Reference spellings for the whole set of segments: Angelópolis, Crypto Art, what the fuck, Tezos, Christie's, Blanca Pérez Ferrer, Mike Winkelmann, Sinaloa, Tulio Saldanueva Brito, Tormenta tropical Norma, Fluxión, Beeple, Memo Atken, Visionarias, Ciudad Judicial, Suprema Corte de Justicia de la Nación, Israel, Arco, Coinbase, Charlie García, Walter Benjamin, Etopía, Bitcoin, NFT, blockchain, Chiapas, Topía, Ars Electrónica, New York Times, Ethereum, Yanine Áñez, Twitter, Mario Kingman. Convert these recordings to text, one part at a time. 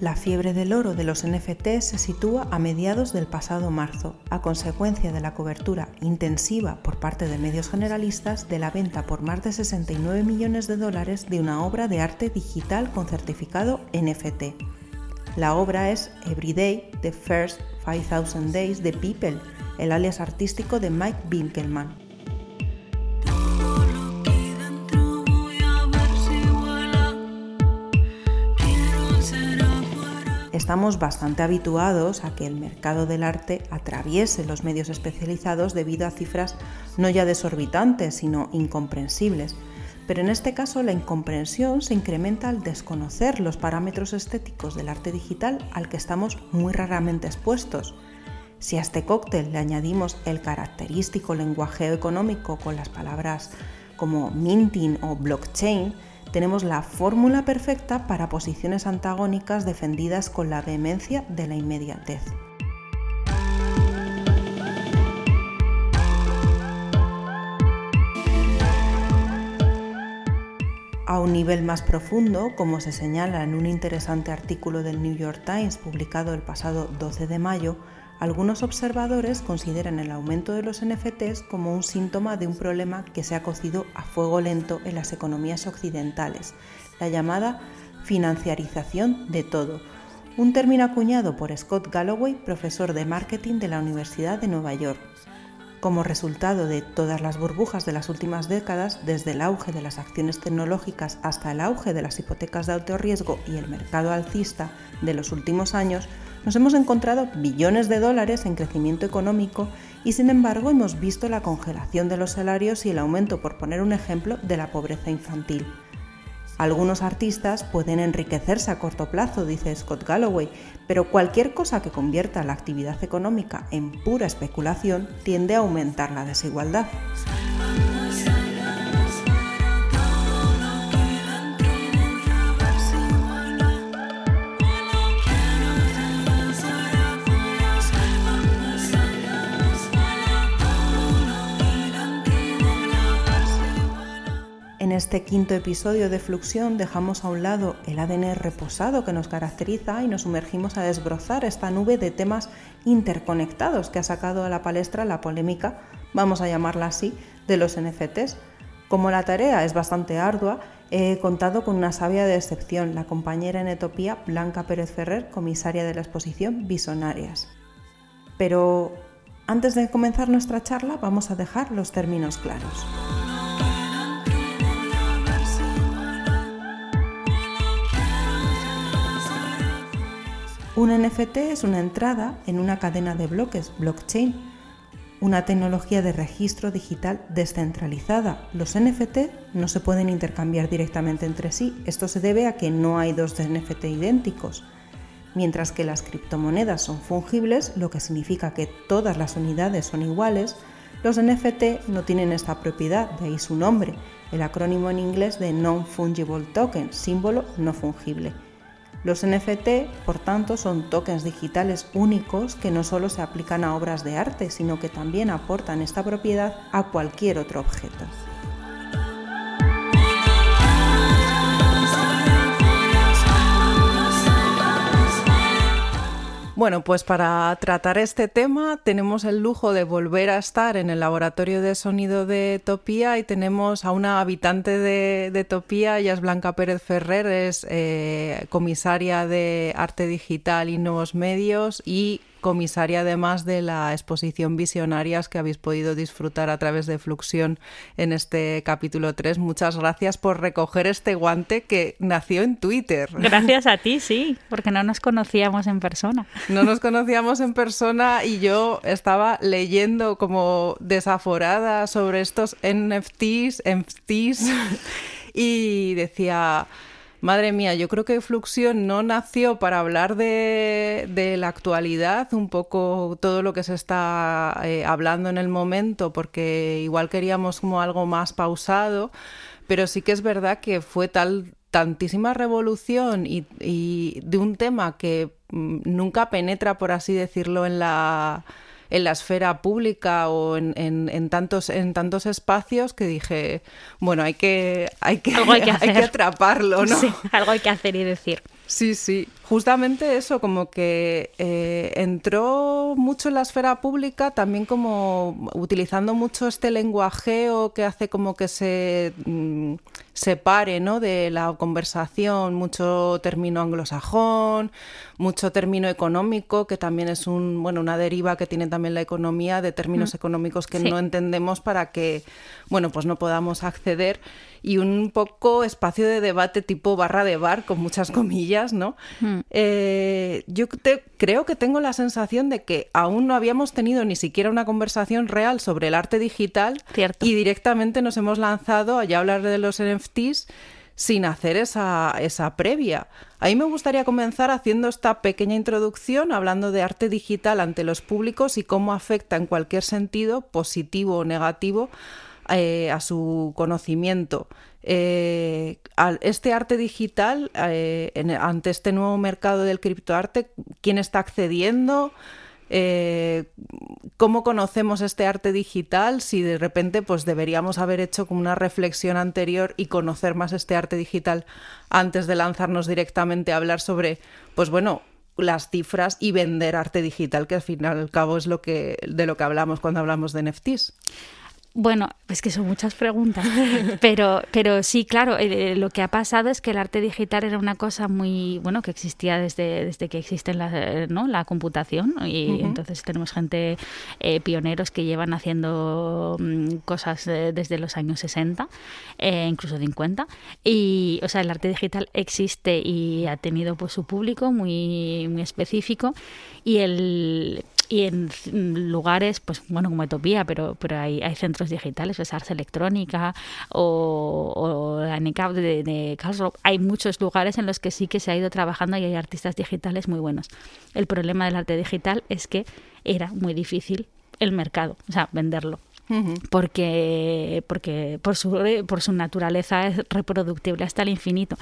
La fiebre del oro de los NFT se sitúa a mediados del pasado marzo, a consecuencia de la cobertura intensiva por parte de medios generalistas de la venta por más de $69 millones de una obra de arte digital con certificado NFT. La obra es Everyday, The First 5000 Days de Beeple, el alias artístico de Mike Winkelmann. Estamos bastante habituados a que el mercado del arte atraviese los medios especializados debido a cifras no ya desorbitantes, sino incomprensibles. Pero en este caso la incomprensión se incrementa al desconocer los parámetros estéticos del arte digital al que estamos muy raramente expuestos. Si a este cóctel le añadimos el característico lenguajeo económico con las palabras como minting o blockchain, tenemos la fórmula perfecta para posiciones antagónicas defendidas con la vehemencia de la inmediatez. A un nivel más profundo, como se señala en un interesante artículo del New York Times publicado el pasado 12 de mayo, algunos observadores consideran el aumento de los NFTs como un síntoma de un problema que se ha cocido a fuego lento en las economías occidentales, la llamada financiarización de todo, un término acuñado por Scott Galloway, profesor de marketing de la Universidad de Nueva York. Como resultado de todas las burbujas de las últimas décadas, desde el auge de las acciones tecnológicas hasta el auge de las hipotecas de alto riesgo y el mercado alcista de los últimos años, nos hemos encontrado billones de dólares en crecimiento económico y, sin embargo, hemos visto la congelación de los salarios y el aumento, por poner un ejemplo, de la pobreza infantil. Algunos artistas pueden enriquecerse a corto plazo, dice Scott Galloway, pero cualquier cosa que convierta la actividad económica en pura especulación tiende a aumentar la desigualdad. En este quinto episodio de Fluxión dejamos a un lado el ADN reposado que nos caracteriza y nos sumergimos a desbrozar esta nube de temas interconectados que ha sacado a la palestra la polémica, vamos a llamarla así, de los NFTs. Como la tarea es bastante ardua, he contado con una sabia de excepción, la compañera en Etopía, Blanca Pérez Ferrer, comisaria de la exposición Visionarias. Pero antes de comenzar nuestra charla vamos a dejar los términos claros. Un NFT es una entrada en una cadena de bloques, blockchain, una tecnología de registro digital descentralizada. Los NFT no se pueden intercambiar directamente entre sí. Esto se debe a que no hay dos NFT idénticos. Mientras que las criptomonedas son fungibles, lo que significa que todas las unidades son iguales, los NFT no tienen esta propiedad, de ahí su nombre, el acrónimo en inglés de Non-Fungible Token, símbolo no fungible. Los NFT, por tanto, son tokens digitales únicos que no solo se aplican a obras de arte, sino que también aportan esta propiedad a cualquier otro objeto. Bueno, pues para tratar este tema tenemos el lujo de volver a estar en el laboratorio de sonido de Topía y tenemos a una habitante de Topía, ella es Blanca Pérez Ferrer, es comisaria de Arte Digital y Nuevos Medios y comisaria además de la exposición Visionarias que habéis podido disfrutar a través de Fluxión en este capítulo 3. Muchas gracias por recoger este guante que nació en Twitter. Gracias a ti, sí, porque no nos conocíamos en persona. No nos conocíamos en persona y yo estaba leyendo como desaforada sobre estos NFTs y decía... Madre mía, yo creo que Fluxión no nació para hablar de la actualidad, un poco todo lo que se está hablando en el momento, porque igual queríamos como algo más pausado, pero sí que es verdad que fue tantísima revolución y de un tema que nunca penetra, por así decirlo, en la esfera pública o en tantos espacios que dije, bueno, hay que atraparlo, ¿no? Sí, algo hay que hacer y decir. Sí, sí. Justamente eso, como que entró mucho en la esfera pública, también como utilizando mucho este lenguajeo que hace como que se separe, ¿no?, de la conversación, mucho término anglosajón, mucho término económico, que también es un, bueno, una deriva que tiene también la economía, de términos económicos que no entendemos para que, bueno, pues no podamos acceder, y un poco espacio de debate tipo barra de bar, con muchas comillas, ¿no? Yo creo que tengo la sensación de que aún no habíamos tenido ni siquiera una conversación real sobre el arte digital. Cierto. Y directamente nos hemos lanzado allá a hablar de los NFTs sin hacer esa previa. A mí me gustaría comenzar haciendo esta pequeña introducción hablando de arte digital ante los públicos y cómo afecta en cualquier sentido, positivo o negativo, a su conocimiento. Este arte digital, ante este nuevo mercado del criptoarte, ¿quién está accediendo? ¿Cómo conocemos este arte digital? Si de repente pues deberíamos haber hecho como una reflexión anterior y conocer más este arte digital antes de lanzarnos directamente a hablar sobre, pues bueno, las cifras y vender arte digital, que al final y al cabo es de lo que hablamos cuando hablamos de NFTs. Bueno, es que son muchas preguntas, pero sí, claro, lo que ha pasado es que el arte digital era una cosa muy, bueno, que existía desde que existe la computación, y entonces tenemos gente, pioneros que llevan haciendo cosas desde los años 60, incluso 50, y, o sea, el arte digital existe y ha tenido pues su público muy, muy específico, y en lugares, pues bueno, como Etopía, pero hay centros digitales, es Ars Electrónica o la NK de Karlsruhe. Hay muchos lugares en los que sí que se ha ido trabajando y hay artistas digitales muy buenos. El problema del arte digital es que era muy difícil el mercado, o sea, venderlo. Porque por su naturaleza es reproductible hasta el infinito.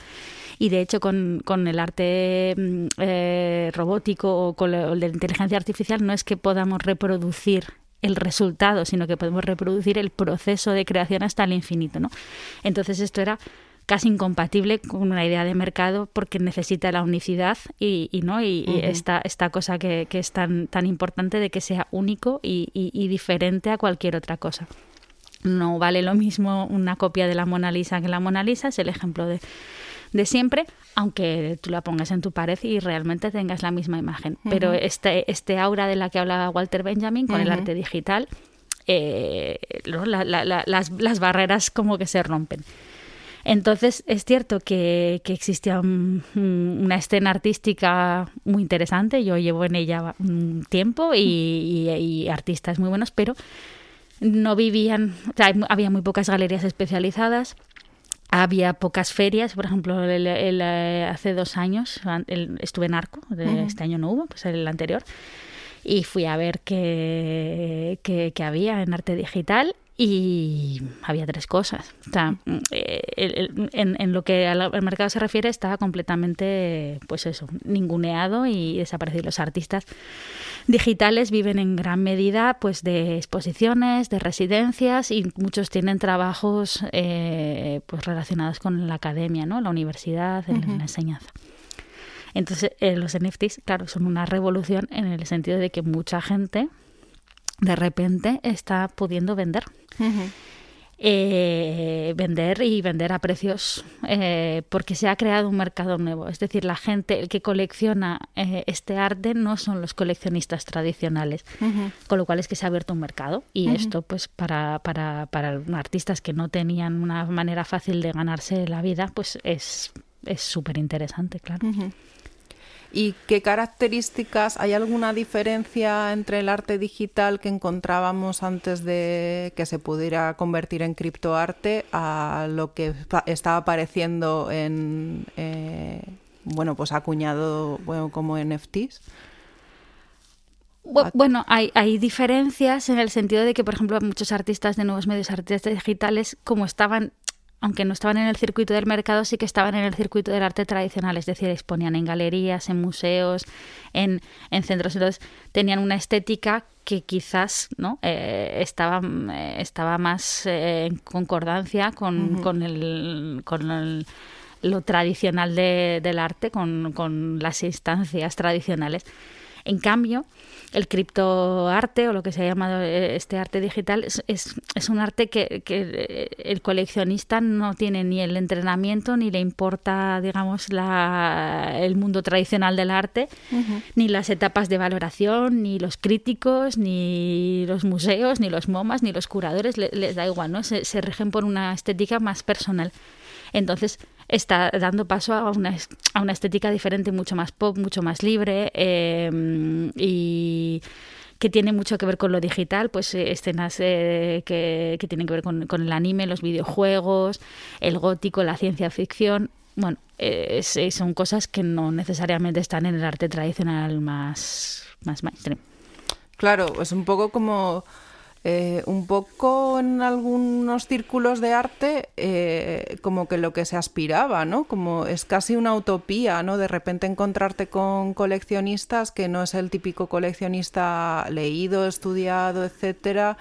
Y de hecho con el arte robótico o con la inteligencia artificial no es que podamos reproducir el resultado, sino que podemos reproducir el proceso de creación hasta el infinito, ¿no? Entonces esto era casi incompatible con una idea de mercado porque necesita la unicidad y esta cosa que es tan importante de que sea único y diferente a cualquier otra cosa. No vale lo mismo una copia de la Mona Lisa que la Mona Lisa, es el ejemplo de siempre, aunque tú la pongas en tu pared y realmente tengas la misma imagen. Pero este aura de la que hablaba Walter Benjamin con el arte digital, las barreras como que se rompen. Entonces, es cierto que existía una escena artística muy interesante, yo llevo en ella un tiempo y artistas muy buenos, pero no vivían, o sea, había muy pocas galerías especializadas, había pocas ferias, por ejemplo, hace 2 años estuve en Arco, este año no hubo, pues el anterior, y fui a ver qué había en arte digital. Y había 3 cosas. O sea, en lo que al mercado se refiere estaba completamente, pues eso, ninguneado y desaparecido. Los artistas digitales viven en gran medida pues de exposiciones, de residencias, y muchos tienen trabajos pues relacionados con la academia, ¿no? La universidad, la enseñanza. Entonces, los NFTs, claro, son una revolución en el sentido de que mucha gente de repente está pudiendo vender. Vender a precios, porque se ha creado un mercado nuevo. Es decir, la gente, el que colecciona este arte no son los coleccionistas tradicionales, con lo cual es que se ha abierto un mercado, y esto pues para artistas que no tenían una manera fácil de ganarse la vida, pues es súper interesante, claro. ¿Y qué características? ¿Hay alguna diferencia entre el arte digital que encontrábamos antes de que se pudiera convertir en criptoarte a lo que estaba apareciendo en pues acuñado como NFTs? Bueno, hay diferencias en el sentido de que, por ejemplo, muchos artistas de nuevos medios, artistas digitales, como estaban, aunque no estaban en el circuito del mercado, sí que estaban en el circuito del arte tradicional, es decir, exponían en galerías, en museos, en centros. Entonces tenían una estética que quizás no estaba más en concordancia con lo tradicional del arte con las instancias tradicionales. En cambio, el criptoarte o lo que se ha llamado este arte digital es un arte que el coleccionista no tiene ni el entrenamiento, ni le importa, digamos, el mundo tradicional del arte, uh-huh. ni las etapas de valoración, ni los críticos, ni los museos, ni los MoMAs, ni los curadores, les da igual, ¿no? Se rigen por una estética más personal. Entonces, está dando paso a una estética diferente, mucho más pop, mucho más libre, y que tiene mucho que ver con lo digital, pues escenas que tienen que ver con el anime, los videojuegos, el gótico, la ciencia ficción. Bueno, son cosas que no necesariamente están en el arte tradicional más mainstream. Claro, es un poco como... en algunos círculos de arte como que lo que se aspiraba, ¿no? Como es casi una utopía, ¿no? De repente encontrarte con coleccionistas que no es el típico coleccionista leído, estudiado, etcétera,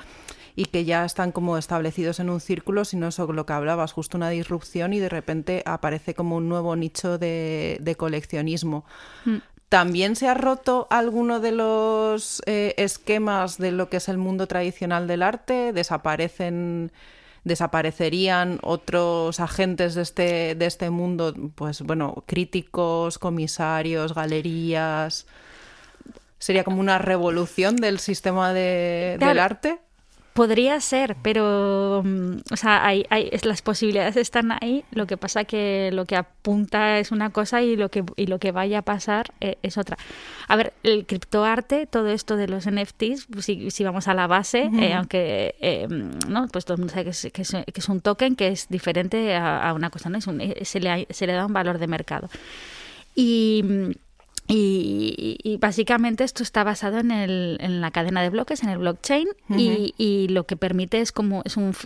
y que ya están como establecidos en un círculo, sino eso lo que hablabas, justo una disrupción y de repente aparece como un nuevo nicho de coleccionismo. Mm. ¿También se ha roto alguno de los esquemas de lo que es el mundo tradicional del arte? ¿Desaparecerían otros agentes de este mundo? Pues bueno, críticos, comisarios, galerías... ¿Sería como una revolución del sistema del arte? Podría ser, pero o sea, las posibilidades están ahí. Lo que pasa que lo que apunta es una cosa y lo que vaya a pasar es otra. A ver, el criptoarte, todo esto de los NFTs, si vamos a la base, uh-huh. Aunque no, pues todo el mundo sabe que es un token que es diferente a una cosa, ¿no? Se le da un valor de mercado. Y básicamente esto está basado en la cadena de bloques, en el blockchain, uh-huh. y lo que permite es como es un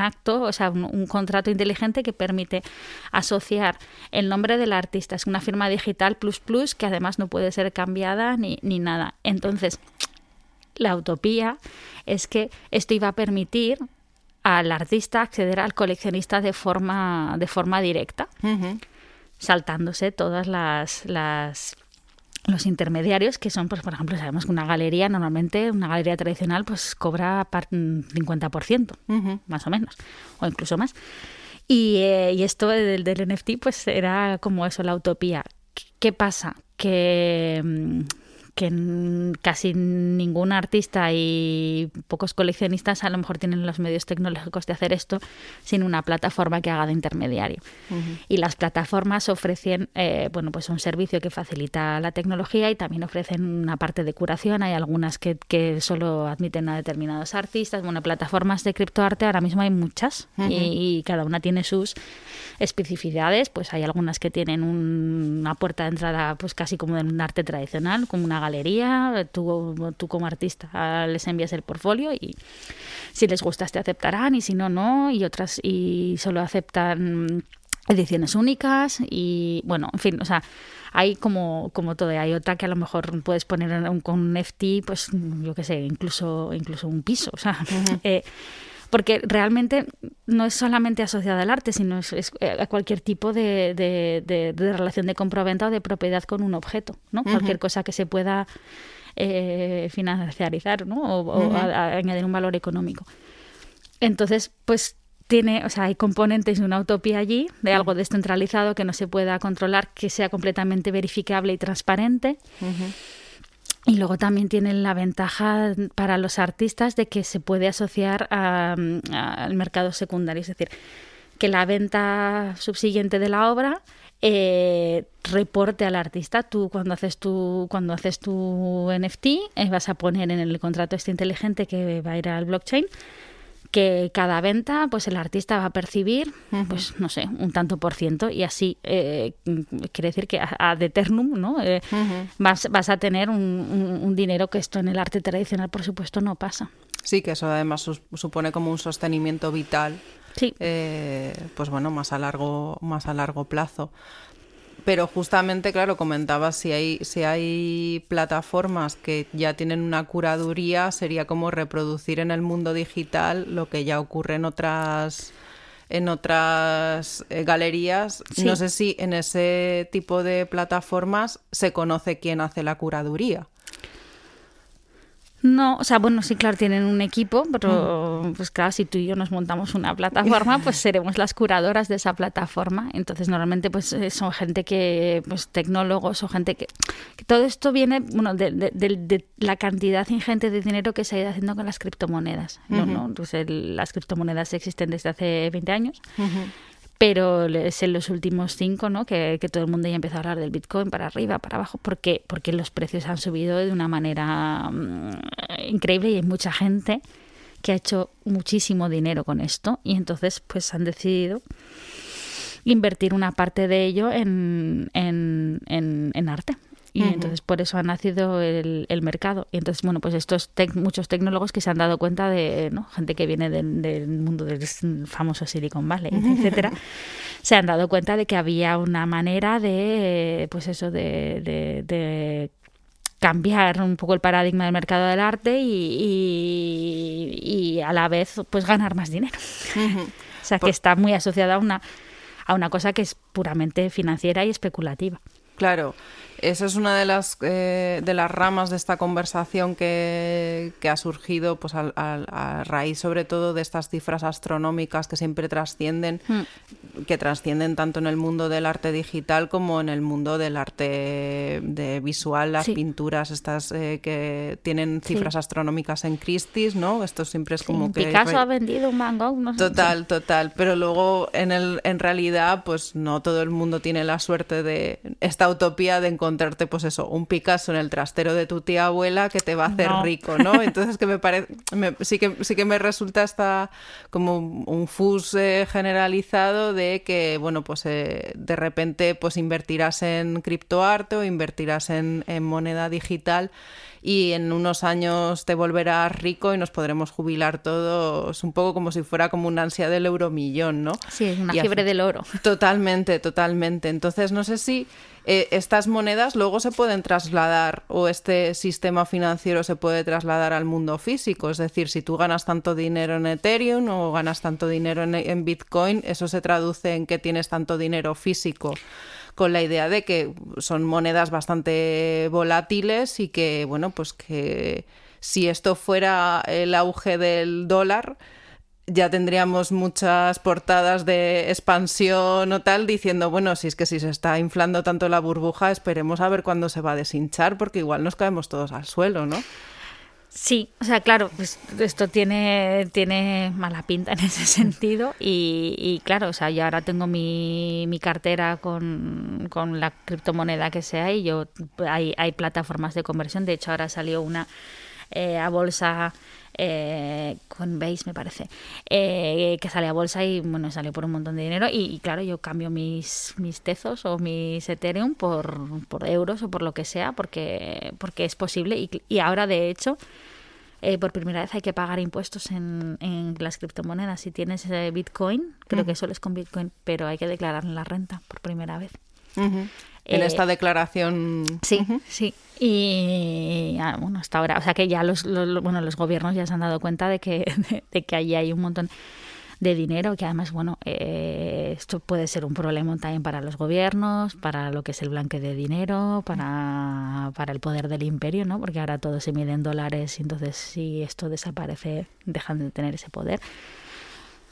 acto, o sea, un contrato inteligente que permite asociar el nombre del artista. Es una firma digital plus que además no puede ser cambiada ni nada. Entonces, la utopía es que esto iba a permitir al artista acceder al coleccionista de forma directa. Uh-huh. Saltándose todas los intermediarios que son, pues, por ejemplo, sabemos que una galería tradicional pues cobra 50%, uh-huh. más o menos, o incluso más. Y esto del NFT pues era como eso, la utopía. ¿Qué pasa? Que casi ningún artista y pocos coleccionistas a lo mejor tienen los medios tecnológicos de hacer esto sin una plataforma que haga de intermediario. Uh-huh. Y las plataformas ofrecen pues un servicio que facilita la tecnología y también ofrecen una parte de curación. Hay algunas que solo admiten a determinados artistas. Bueno, plataformas de criptoarte ahora mismo hay muchas, uh-huh. y cada una tiene sus especificidades. Pues hay algunas que tienen una puerta de entrada pues casi como de un arte tradicional, como una galería, tú como artista les envías el portfolio y si les gustas te aceptarán y si no, no, y otras y solo aceptan ediciones únicas y bueno, en fin, o sea, hay como todo, hay otra que a lo mejor puedes poner con un NFT, pues yo qué sé, incluso un piso, o sea, uh-huh. Porque realmente no es solamente asociada al arte, sino es a cualquier tipo de relación de compraventa o de propiedad con un objeto, ¿no? Uh-huh. Cualquier cosa que se pueda financiarizar, ¿no? O uh-huh. Añadir un valor económico. Entonces, pues hay componentes de una utopía allí, de algo descentralizado que no se pueda controlar, que sea completamente verificable y transparente. Uh-huh. Y luego también tienen la ventaja para los artistas de que se puede asociar al mercado secundario, es decir, que la venta subsiguiente de la obra reporte al artista. Tú cuando haces tu NFT vas a poner en el contrato este inteligente que va a ir al blockchain que cada venta, pues el artista va a percibir, uh-huh. pues no sé, un tanto por ciento y así quiere decir que ad eternum, ¿no? Uh-huh. vas a tener un dinero que esto en el arte tradicional, por supuesto, no pasa. Sí, que eso además supone como un sostenimiento vital, sí. Pues bueno, más a largo plazo. Pero justamente, claro, comentabas si hay plataformas que ya tienen una curaduría, sería como reproducir en el mundo digital lo que ya ocurre en otras en otras galerías. Sí. No sé si en ese tipo de plataformas se conoce quién hace la curaduría. No, o sea, bueno, sí, claro, tienen un equipo, pero pues claro, si tú y yo nos montamos una plataforma, pues seremos las curadoras de esa plataforma. Entonces, normalmente, pues son gente que, pues tecnólogos o gente que todo esto viene, bueno, de la cantidad ingente de dinero que se ha ido haciendo con las criptomonedas. Uh-huh. ¿No? Pues las criptomonedas existen desde hace 20 años. Uh-huh. Pero es en los últimos 5, ¿no? que todo el mundo ya empieza a hablar del Bitcoin para arriba, para abajo, porque los precios han subido de una manera increíble y hay mucha gente que ha hecho muchísimo dinero con esto y entonces pues han decidido invertir una parte de ello en arte. Y uh-huh. entonces por eso ha nacido el mercado. Y entonces, bueno, pues estos muchos tecnólogos que se han dado cuenta de, ¿no? Gente que viene del mundo del famoso Silicon Valley, etcétera, se han dado cuenta de que había una manera de, pues eso, de cambiar un poco el paradigma del mercado del arte y a la vez pues ganar más dinero. Uh-huh. O sea, que está muy asociada a una cosa que es puramente financiera y especulativa. Claro, esa es una de las ramas de esta conversación que ha surgido pues a raíz sobre todo de estas cifras astronómicas que siempre trascienden, que trascienden tanto en el mundo del arte digital como en el mundo del arte visual, las sí. pinturas estas que tienen cifras sí. astronómicas en Christie's, ¿no? Esto siempre es como sí, que... Picasso ha vendido un Van Gogh, no sé. Total, pero luego en realidad pues no todo el mundo tiene la suerte de esta utopía de encontrarte, pues eso, un Picasso en el trastero de tu tía abuela que te va a hacer rico, ¿no? Entonces que me parece, sí que me resulta hasta como un fus generalizado de que, bueno, pues de repente pues invertirás en Crypto Art o invertirás en moneda digital y en unos años te volverás rico y nos podremos jubilar todos, un poco como si fuera como una ansia del euromillón, ¿no? Sí, es una fiebre del oro. Totalmente. Entonces no sé si estas monedas luego se pueden trasladar o este sistema financiero se puede trasladar al mundo físico. Es decir, si tú ganas tanto dinero en Ethereum o ganas tanto dinero en Bitcoin, eso se traduce en que tienes tanto dinero físico, con la idea de que son monedas bastante volátiles y que, bueno, pues que si esto fuera el auge del dólar, ya tendríamos muchas portadas de expansión o tal diciendo, bueno, si es que si se está inflando tanto la burbuja, esperemos a ver cuándo se va a deshinchar, porque igual nos caemos todos al suelo, ¿no? Sí, o sea, claro, pues esto tiene mala pinta en ese sentido y claro, o sea, yo ahora tengo mi cartera con la criptomoneda que sea y hay plataformas de conversión. De hecho, ahora salió una a bolsa, Coinbase me parece, que sale a bolsa y bueno, salió por un montón de dinero y claro, yo cambio mis Tezos o mis Ethereum por euros o por lo que sea porque es posible y ahora de hecho por primera vez hay que pagar impuestos en las criptomonedas. Si tienes Bitcoin, creo que solo es con Bitcoin, pero hay que declarar la renta por primera vez. Uh-huh. En esta declaración... Sí, uh-huh. sí. Y bueno, hasta ahora... O sea que ya los gobiernos ya se han dado cuenta de que allí hay un montón de dinero, que además, bueno, esto puede ser un problema también para los gobiernos, para lo que es el blanqueo de dinero, para el poder del imperio, ¿no? Porque ahora todo se mide en dólares y entonces si esto desaparece, dejan de tener ese poder.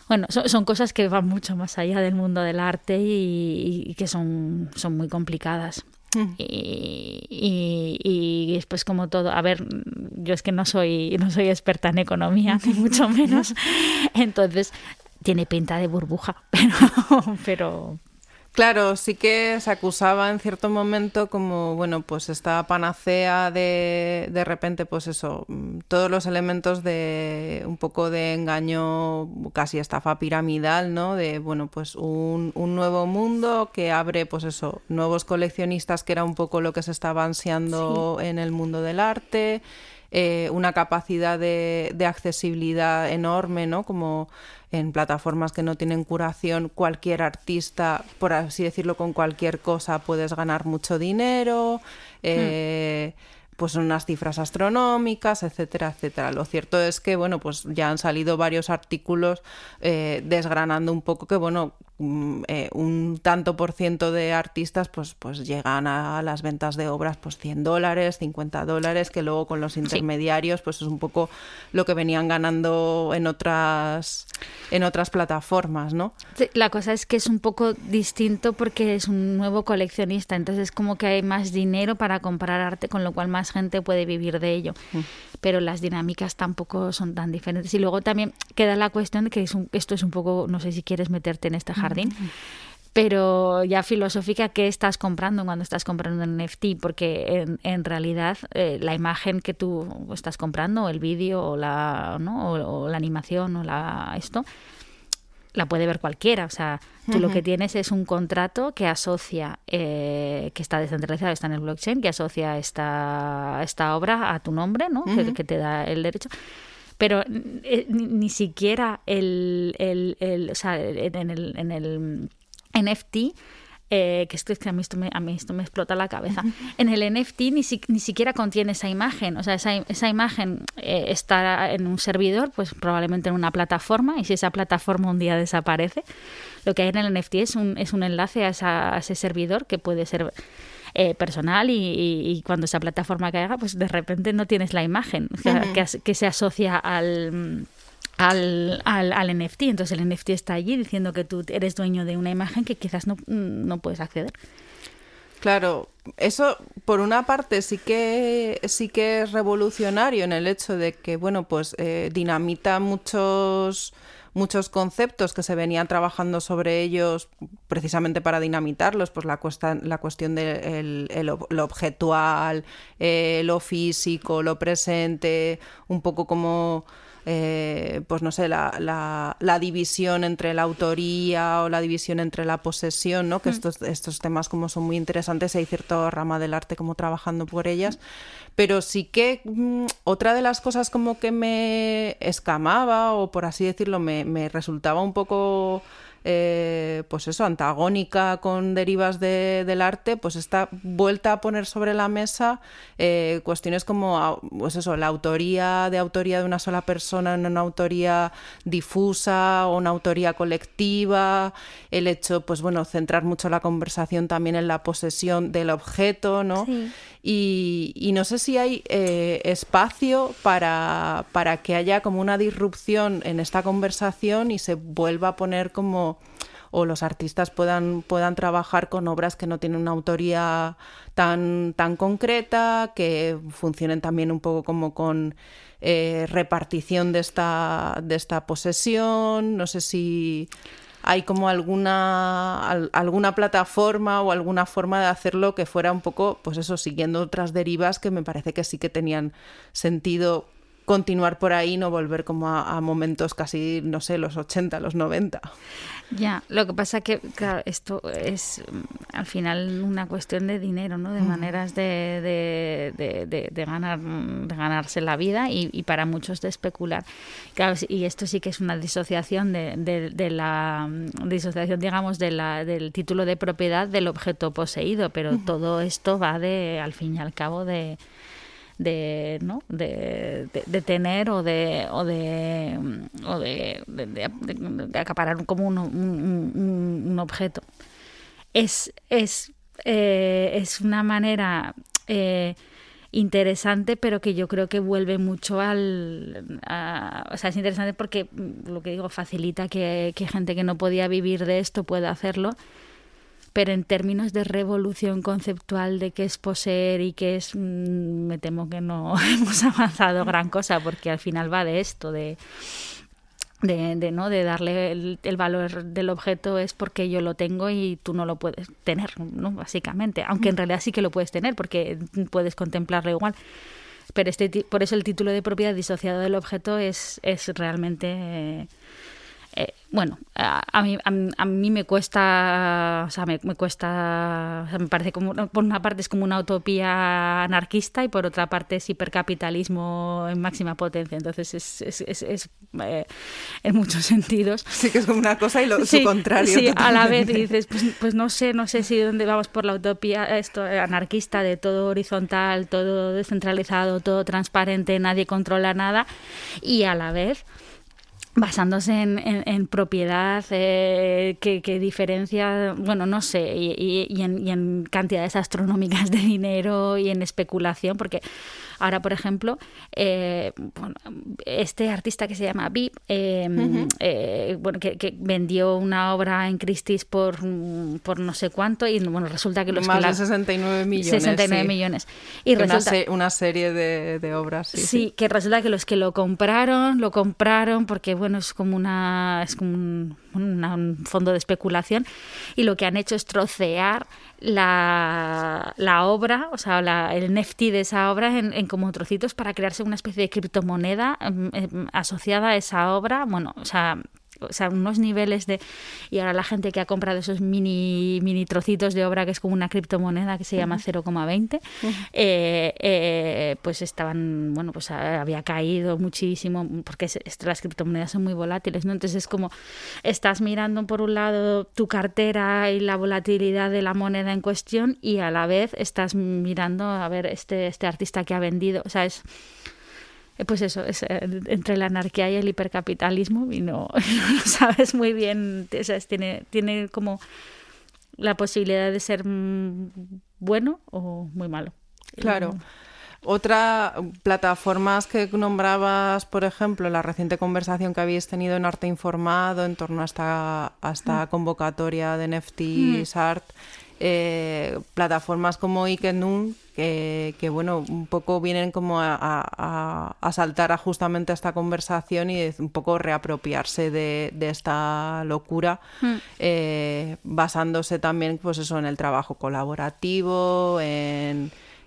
Bueno, son cosas que van mucho más allá del mundo del arte y que son muy complicadas. Y es pues como todo. A ver, yo es que no soy experta en economía, ni mucho menos. Entonces, tiene pinta de burbuja, pero... Claro, sí que se acusaba en cierto momento como, bueno, pues esta panacea de repente, pues eso, todos los elementos de un poco de engaño, casi estafa piramidal, ¿no? De, bueno, pues un nuevo mundo que abre, pues eso, nuevos coleccionistas, que era un poco lo que se estaba ansiando sí. en el mundo del arte, una capacidad de accesibilidad enorme, ¿no? Como en plataformas que no tienen curación, cualquier artista, por así decirlo, con cualquier cosa puedes ganar mucho dinero. pues son unas cifras astronómicas, etcétera, etcétera. Lo cierto es que, bueno, pues ya han salido varios artículos desgranando un poco que, bueno, un tanto por ciento de artistas pues llegan a las ventas de obras pues $100, $50, que luego con los intermediarios pues es un poco lo que venían ganando en otras plataformas, ¿no? Sí, la cosa es que es un poco distinto porque es un nuevo coleccionista, entonces como que hay más dinero para comprar arte, con lo cual más gente puede vivir de ello. Pero las dinámicas tampoco son tan diferentes. Y luego también queda la cuestión de que esto es un poco, no sé si quieres meterte en este jardín, pero ya filosófica, ¿qué estás comprando cuando estás comprando un NFT? Porque en realidad la imagen que tú estás comprando, el vídeo o la, ¿no? o la animación o la puede ver cualquiera, o sea, tú lo que tienes es un contrato que asocia, que está descentralizado, está en el blockchain, que asocia esta obra a tu nombre, ¿no? Que te da el derecho, pero ni siquiera el o sea, en el NFT, que a mí esto me explota la cabeza. En el NFT ni siquiera contiene esa imagen, o sea, esa imagen está en un servidor, pues probablemente en una plataforma, y si esa plataforma un día desaparece, lo que hay en el NFT es un enlace a ese servidor que puede ser personal, y cuando esa plataforma caiga, pues de repente no tienes la imagen, o sea, que se asocia al NFT. Entonces el NFT está allí diciendo que tú eres dueño de una imagen que quizás no puedes acceder. Claro, eso por una parte sí que es revolucionario en el hecho de que, bueno, pues dinamita muchos conceptos que se venían trabajando sobre ellos precisamente para dinamitarlos, pues la cuestión de lo objetual, lo físico, lo presente, un poco como... pues no sé, la división entre la autoría o la división entre la posesión, ¿no? Que estos temas como son muy interesantes, hay cierta rama del arte como trabajando por ellas, pero sí que otra de las cosas como que me escamaba, o por así decirlo, me resultaba un poco... pues eso, antagónica con derivas del arte, pues esta vuelta a poner sobre la mesa cuestiones como, pues eso, la autoría de una sola persona en una autoría difusa o una autoría colectiva, el hecho, pues bueno, centrar mucho la conversación también en la posesión del objeto, ¿no? Sí. Y no sé si hay espacio para que haya como una disrupción en esta conversación y se vuelva a poner como... o los artistas puedan trabajar con obras que no tienen una autoría tan concreta, que funcionen también un poco como con repartición de esta posesión. No sé si... ¿hay como alguna plataforma o alguna forma de hacerlo que fuera un poco, pues eso, siguiendo otras derivas que me parece que sí que tenían sentido continuar por ahí, no volver como a momentos casi, no sé, los 80, los 90? Ya, lo que pasa que, claro, esto es al final una cuestión de dinero, ¿no? De maneras de ganarse la vida y para muchos de especular. Claro, y esto sí que es una disociación de la disociación, digamos, del título de propiedad del objeto poseído, pero todo esto va al fin y al cabo de tener o de acaparar como un objeto. Es una manera interesante, pero que yo creo que vuelve mucho o sea, es interesante porque, lo que digo, facilita que gente que no podía vivir de esto pueda hacerlo. Pero en términos de revolución conceptual de qué es poseer y qué es... me temo que no hemos avanzado gran cosa, porque al final va de esto, ¿no? De darle el valor del objeto es porque yo lo tengo y tú no lo puedes tener, ¿no? Básicamente. Aunque en realidad sí que lo puedes tener, porque puedes contemplarlo igual. Pero por eso el título de propiedad disociado del objeto es realmente... Bueno, a mí me cuesta, o sea, me cuesta, o sea, me parece como, por una parte es como una utopía anarquista y por otra parte es hipercapitalismo en máxima potencia, entonces es en muchos sentidos. Sí, que es como una cosa y su contrario. Sí, totalmente. A la vez dices, pues no sé si dónde vamos por la utopía esto anarquista de todo horizontal, todo descentralizado, todo transparente, nadie controla nada, y a la vez basándose en propiedad que diferencia, bueno, no sé, y en cantidades astronómicas de dinero y en especulación, porque ahora, por ejemplo, bueno, este artista que se llama Beeple, uh-huh. Bueno, que vendió una obra en Christie's por no sé cuánto, y bueno, resulta que los... Más de 69 millones. 69 sí. millones. Y resulta, una serie de obras. Sí, sí, que resulta que los que lo compraron porque, bueno, es como un fondo de especulación, y lo que han hecho es trocear la obra, o sea, el NFT de esa obra en como trocitos para crearse una especie de criptomoneda asociada a esa obra. Bueno, o sea, unos niveles de... Y ahora la gente que ha comprado esos mini trocitos de obra, que es como una criptomoneda que se llama 0,20, pues estaban... Bueno, pues había caído muchísimo, porque las criptomonedas son muy volátiles, ¿no? Entonces es como... Estás mirando, por un lado, tu cartera y la volatilidad de la moneda en cuestión, y a la vez estás mirando, a ver, este artista que ha vendido. O sea, es... Pues eso, es entre la anarquía y el hipercapitalismo, y no lo sabes muy bien. O sea, tiene como la posibilidad de ser bueno o muy malo. Claro. Otra, plataformas que nombrabas, por ejemplo, la reciente conversación que habéis tenido en Arte Informado en torno a esta convocatoria de NFTs, Art... plataformas como Hic et Nunc, que bueno, un poco vienen como a saltar a justamente esta conversación y un poco reapropiarse de esta locura, basándose también, pues eso, en el trabajo colaborativo,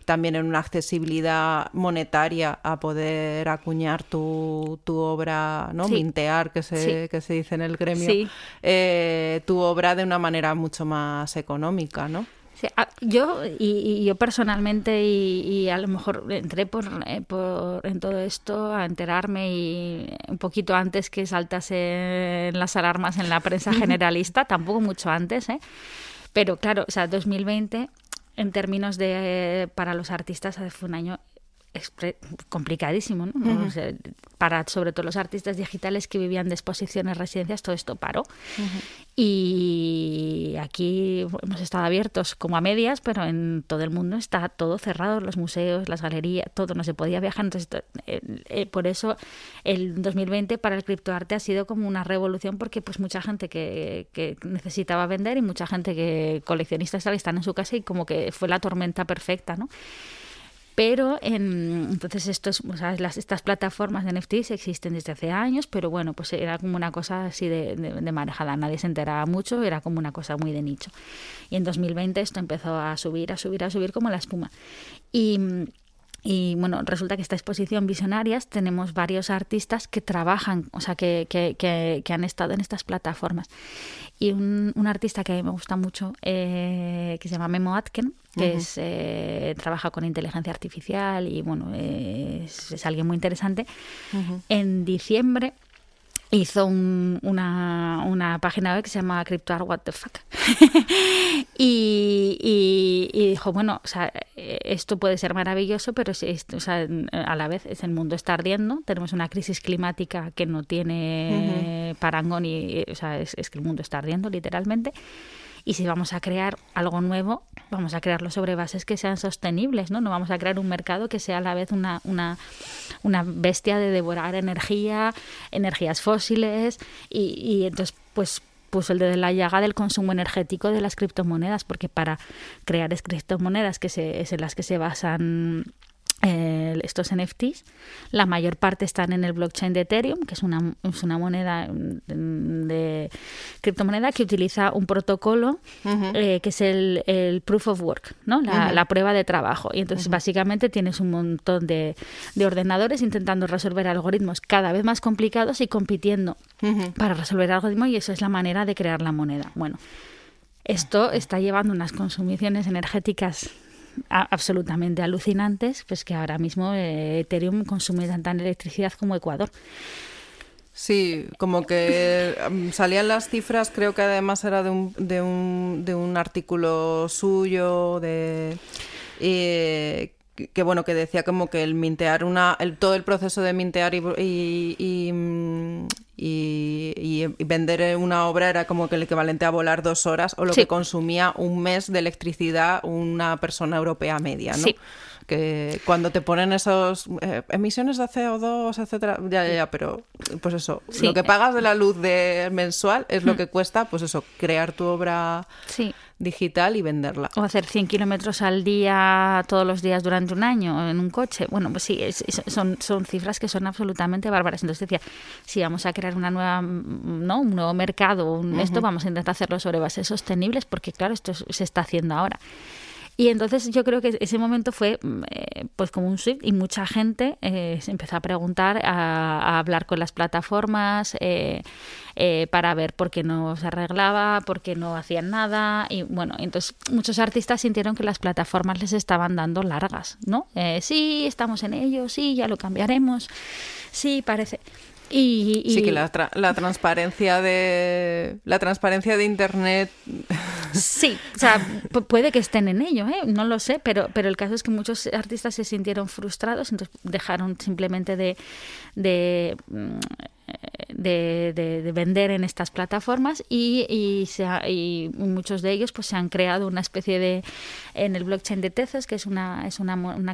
también en una accesibilidad monetaria a poder acuñar tu obra, ¿no? Sí. Mintear, que se dice en el gremio, sí. Tu obra de una manera mucho más económica, ¿no? Sí, yo personalmente, y a lo mejor entré en todo esto a enterarme y un poquito antes que saltasen las alarmas en la prensa generalista, tampoco mucho antes, pero claro, o sea, 2020... En términos de... Para los artistas fue un año complicadísimo, ¿no? Uh-huh. O sea, para sobre todo los artistas digitales que vivían de exposiciones, residencias, todo esto paró. Uh-huh. Y aquí hemos estado abiertos como a medias, pero en todo el mundo está todo cerrado, los museos, las galerías, todo, no se podía viajar. Entonces, por eso el 2020 para el criptoarte ha sido como una revolución, porque pues mucha gente que necesitaba vender y mucha gente que coleccionistas están en su casa, y como que fue la tormenta perfecta, ¿no? Pero entonces o sea, estas plataformas de NFTs existen desde hace años, pero bueno, pues era como una cosa así de marejada, nadie se enteraba mucho, era como una cosa muy de nicho. Y en 2020 esto empezó a subir, a subir, a subir como la espuma. Y bueno, resulta que esta exposición Visionarias tenemos varios artistas que trabajan, o sea, que han estado en estas plataformas. Y un artista que a mí me gusta mucho, que se llama Memo Atken, que uh-huh. Trabaja con inteligencia artificial y bueno, es alguien muy interesante. Uh-huh. En diciembre hizo una página web que se llama Crypto Art, what the fuck. y dijo, bueno, o sea, esto puede ser maravilloso, pero o sea, a la vez el mundo está ardiendo, tenemos una crisis climática que no tiene uh-huh. parangón, y o sea, es que el mundo está ardiendo literalmente. Y si vamos a crear algo nuevo, vamos a crearlo sobre bases que sean sostenibles, ¿no? No vamos a crear un mercado que sea a la vez una bestia de devorar energías fósiles. Y entonces, pues puso el dedo en la llaga del consumo energético de las criptomonedas, porque para crear criptomonedas en las que se basan estos NFTs, la mayor parte están en el blockchain de Ethereum, que es una moneda de criptomoneda que utiliza un protocolo que es el proof of work, ¿no? La prueba de trabajo. Y entonces básicamente tienes un montón de ordenadores intentando resolver algoritmos cada vez más complicados y compitiendo para resolver algoritmos, y eso es la manera de crear la moneda. Bueno, esto está llevando unas consumiciones energéticas absolutamente alucinantes, pues que ahora mismo Ethereum consume tanta electricidad como Ecuador. Sí, como que salían las cifras, creo que además era de un artículo suyo que bueno, que decía como que el mintear todo el proceso de mintear y vender una obra era como que el equivalente a volar 2 horas o lo que consumía un mes de electricidad una persona europea media, ¿no? Sí. Que cuando te ponen esos emisiones de CO2, etcétera, ya, pero pues eso, lo que pagas de la luz mensual es lo que cuesta, pues eso, crear tu obra digital y venderla. O hacer 100 kilómetros al día, todos los días durante un año, en un coche. Bueno, pues sí, son cifras que son absolutamente bárbaras. Entonces decía, si vamos a crear un nuevo mercado, esto, vamos a intentar hacerlo sobre bases sostenibles, porque claro, esto se está haciendo ahora. Y entonces yo creo que ese momento fue pues como un shift, y mucha gente se empezó a preguntar, a hablar con las plataformas para ver por qué no se arreglaba, por qué no hacían nada. Y bueno, entonces muchos artistas sintieron que las plataformas les estaban dando largas, ¿no? Sí, estamos en ello, sí, ya lo cambiaremos, sí, parece... Y... Sí, que la transparencia de Internet... Sí, o sea, puede que estén en ello, no lo sé, pero el caso es que muchos artistas se sintieron frustrados, entonces dejaron simplemente de vender en estas plataformas, y muchos de ellos pues se han creado una especie de, en el blockchain de Tezos, que es una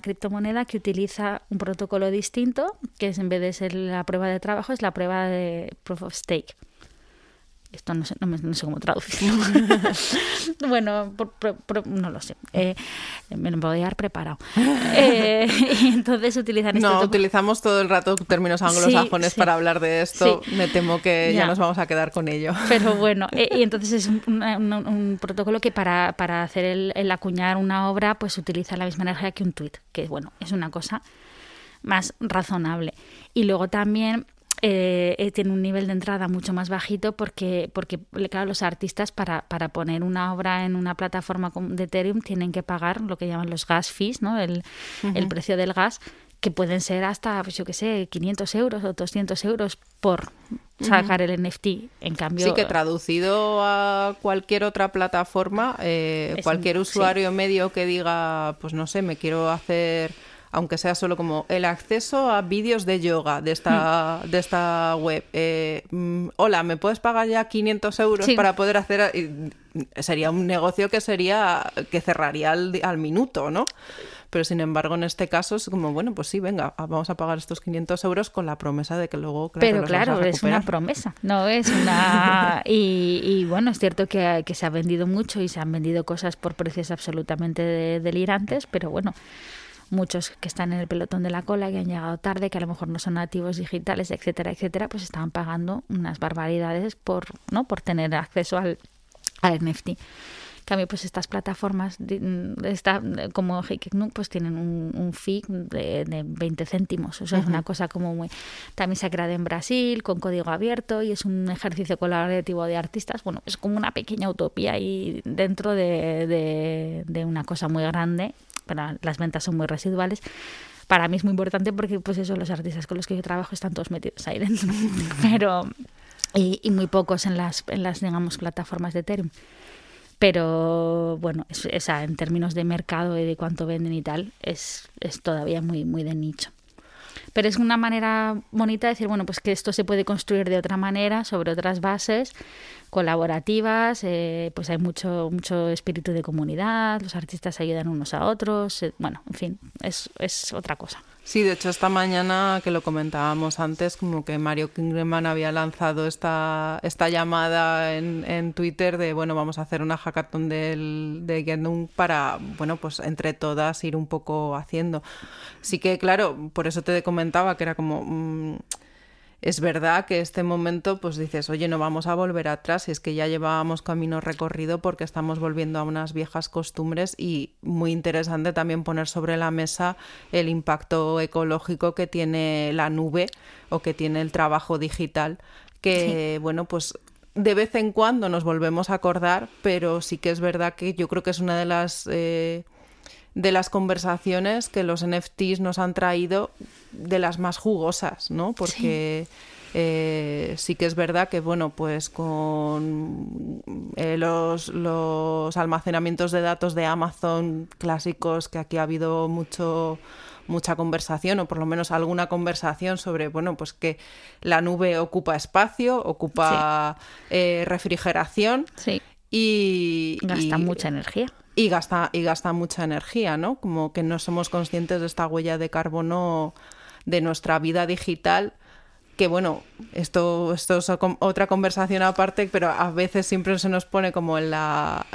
criptomoneda que utiliza un protocolo distinto, que es, en vez de ser la prueba de trabajo, es la prueba de proof of stake. Esto no sé cómo traducirlo. Bueno, no lo sé. Me lo voy a dar preparado. Y entonces utilizan esto. No, utilizamos todo el rato términos anglosajones para hablar de esto. Sí. Me temo que ya nos vamos a quedar con ello. Pero bueno, y entonces es un protocolo que para hacer el acuñar una obra, pues utiliza la misma energía que un tuit, que bueno, es una cosa más razonable. Y luego también... tiene un nivel de entrada mucho más bajito porque claro, los artistas para poner una obra en una plataforma de Ethereum tienen que pagar lo que llaman los gas fees, ¿no? El precio del gas, que pueden ser hasta, pues yo qué sé, 500 euros o 200 euros por sacar el NFT. En cambio... Sí, que traducido a cualquier otra plataforma, cualquier usuario medio que diga, pues no sé, me quiero hacer... aunque sea solo como el acceso a vídeos de yoga de esta web. Hola, ¿me puedes pagar ya 500 euros para poder hacer...? Sería un negocio que cerraría al minuto, ¿no? Pero sin embargo, en este caso es como, bueno, pues sí, venga, vamos a pagar estos 500 euros con la promesa de que luego... Claro, pero claro, es una promesa, no es una... y bueno, es cierto que se ha vendido mucho y se han vendido cosas por precios absolutamente delirantes, pero bueno... Muchos que están en el pelotón de la cola, que han llegado tarde, que a lo mejor no son nativos digitales, etcétera, etcétera, pues estaban pagando unas barbaridades por tener acceso al NFT. En cambio, pues estas plataformas como Hic et Nunc, pues tienen un fee de 20 céntimos. O sea, es una cosa como muy... También se ha creado en Brasil, con código abierto, y es un ejercicio colaborativo de artistas. Bueno, es como una pequeña utopía ahí dentro de una cosa muy grande. Pero las ventas son muy residuales. Para mí es muy importante porque, pues eso, los artistas con los que yo trabajo están todos metidos ahí dentro. Pero, y muy pocos en las digamos, plataformas de Ethereum. Pero bueno, en términos de mercado y de cuánto venden y tal, es todavía muy, muy de nicho. Pero es una manera bonita de decir, bueno, pues que esto se puede construir de otra manera, sobre otras bases, colaborativas, pues hay mucho espíritu de comunidad, los artistas ayudan unos a otros, bueno, en fin, es otra cosa. Sí, de hecho esta mañana que lo comentábamos antes, como que Mario Kingman había lanzado esta llamada en Twitter de, bueno, vamos a hacer una hackathon de Hic et Nunc para, bueno, pues entre todas ir un poco haciendo. Sí que, claro, por eso te comentaba que era como... es verdad que este momento, pues dices, oye, no vamos a volver atrás, es que ya llevábamos camino recorrido porque estamos volviendo a unas viejas costumbres, y muy interesante también poner sobre la mesa el impacto ecológico que tiene la nube o que tiene el trabajo digital, que sí. Bueno, pues de vez en cuando nos volvemos a acordar, pero sí que es verdad que yo creo que es una de las conversaciones que los NFTs nos han traído, de las más jugosas, ¿no? Porque sí, sí que es verdad que, bueno, pues con los almacenamientos de datos de Amazon clásicos, que aquí ha habido mucha conversación, o por lo menos alguna conversación sobre, bueno, pues que la nube ocupa espacio, ocupa sí, refrigeración, sí, y gasta mucha energía. Y gasta mucha energía, ¿no? Como que no somos conscientes de esta huella de carbono de nuestra vida digital, que bueno, esto es otra conversación aparte, pero a veces siempre se nos pone como en la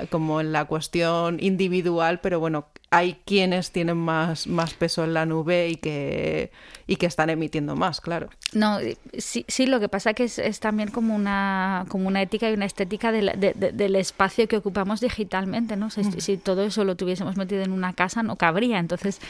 cuestión individual, pero bueno, hay quienes tienen más peso en la nube y que están emitiendo más, claro. No, sí, lo que pasa que es también como una ética y una estética del espacio que ocupamos digitalmente, ¿no? Si todo eso lo tuviésemos metido en una casa no cabría, entonces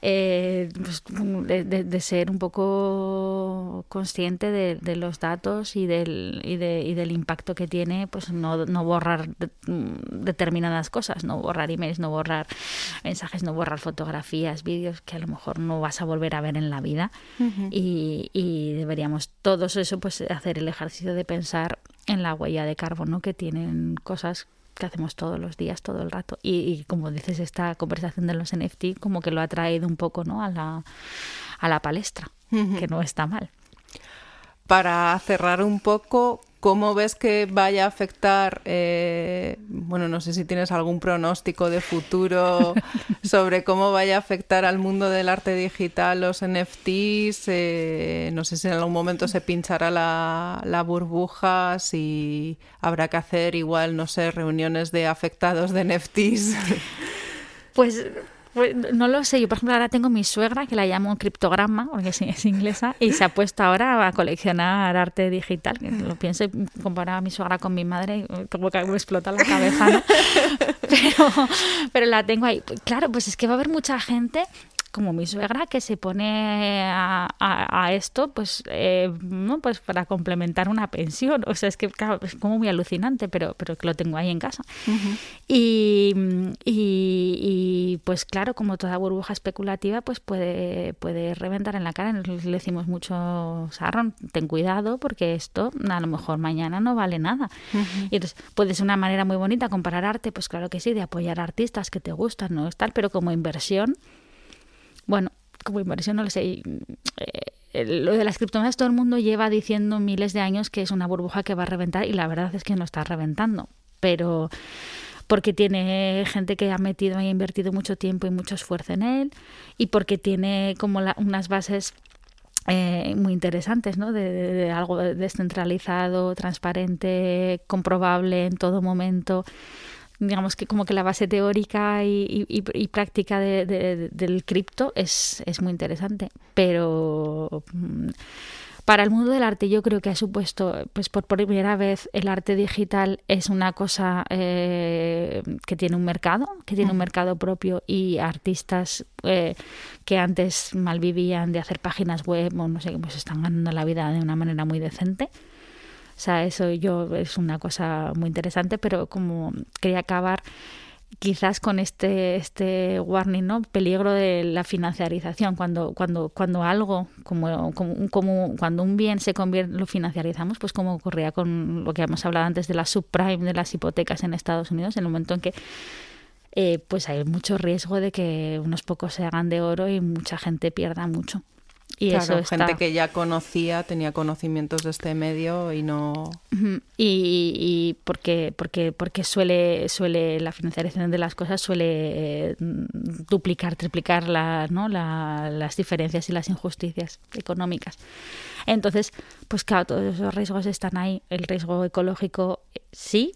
pues, de ser un poco consciente de los datos y del impacto que tiene, pues no borrar determinadas cosas, no borrar emails, no borrar mensajes, no borrar fotografías, vídeos que a lo mejor no vas a volver a ver en la vida. Uh-huh. Y deberíamos todos eso, pues hacer el ejercicio de pensar en la huella de carbono que tienen cosas que hacemos todos los días, todo el rato. Y como dices, esta conversación de los NFT como que lo ha traído un poco, ¿no?, a la palestra, uh-huh, que no está mal. Para cerrar un poco, ¿cómo ves que vaya a afectar, bueno, no sé si tienes algún pronóstico de futuro sobre cómo vaya a afectar al mundo del arte digital los NFTs? No sé si en algún momento se pinchará la burbuja, si habrá que hacer igual, no sé, reuniones de afectados de NFTs. Pues no lo sé. Yo, por ejemplo, ahora tengo mi suegra, que la llamo criptograma, porque es inglesa, y se ha puesto ahora a coleccionar arte digital. Lo pienso y comparaba a mi suegra con mi madre, como que me explota la cabeza, ¿no? Pero la tengo ahí. Claro, pues es que va a haber mucha gente como mi suegra que se pone a esto, pues no, pues para complementar una pensión. O sea, es que claro, es como muy alucinante, pero que lo tengo ahí en casa. Uh-huh. Y pues claro, como toda burbuja especulativa, pues puede reventar en la cara. Nos le decimos mucho, Sarrón, ten cuidado, porque esto a lo mejor mañana no vale nada. Uh-huh. Y entonces puede ser una manera muy bonita comparar arte, pues claro que sí, de apoyar artistas que te gustan, no es tal, pero como inversión, bueno, como inversión no lo sé. Lo de las criptomonedas, todo el mundo lleva diciendo miles de años que es una burbuja que va a reventar, y la verdad es que no está reventando, pero porque tiene gente que ha metido y ha invertido mucho tiempo y mucho esfuerzo en él, y porque tiene como unas bases muy interesantes, ¿no? De algo descentralizado, transparente, comprobable en todo momento. Digamos que como que la base teórica y práctica del cripto es muy interesante, pero para el mundo del arte yo creo que ha supuesto, pues por primera vez el arte digital es una cosa que tiene un mercado, propio, y artistas que antes malvivían de hacer páginas web o no sé qué, pues están ganando la vida de una manera muy decente. O sea, eso es una cosa muy interesante, pero como quería acabar quizás con este warning, ¿no? Peligro de la financiarización. Cuando algo, cuando un bien se convierte, lo financiarizamos, pues como ocurría con lo que hemos hablado antes de la subprime, de las hipotecas en Estados Unidos, en el momento en que pues hay mucho riesgo de que unos pocos se hagan de oro y mucha gente pierda mucho. Y claro, eso está. Gente que ya conocía, tenía conocimientos de este medio y no... Y porque suele la financiación de las cosas suele duplicar, triplicar las diferencias y las injusticias económicas. Entonces, pues claro, todos esos riesgos están ahí. El riesgo ecológico sí,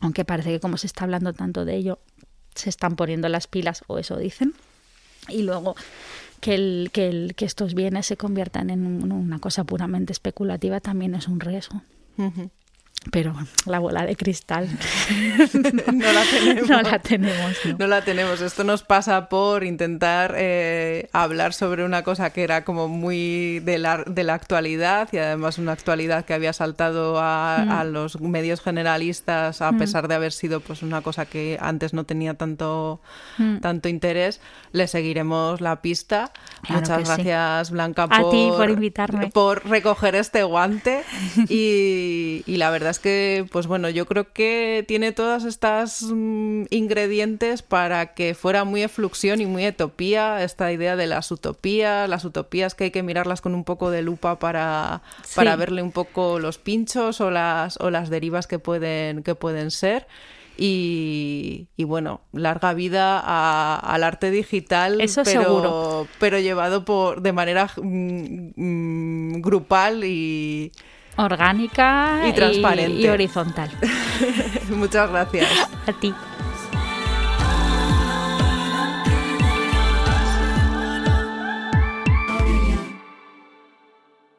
aunque parece que como se está hablando tanto de ello, se están poniendo las pilas, o eso dicen. Y luego... Que estos bienes se conviertan en una cosa puramente especulativa también es un riesgo. Uh-huh. Pero la bola de cristal no la tenemos. Esto nos pasa por intentar hablar sobre una cosa que era como muy de la actualidad, y además una actualidad que había saltado a los medios generalistas, a pesar de haber sido pues una cosa que antes no tenía tanto interés. Le seguiremos la pista. Claro. Muchas gracias, sí. Blanca, a ti por invitarme, por recoger este guante y la verdad es que, pues bueno, yo creo que tiene todas estas ingredientes para que fuera muy Fluxión y muy Etopía, esta idea de las utopías que hay que mirarlas con un poco de lupa para verle un poco los pinchos o las derivas que pueden ser. Y bueno, larga vida al arte digital, eso seguro, pero llevado de manera grupal y... orgánica y transparente y horizontal. Muchas gracias. A ti.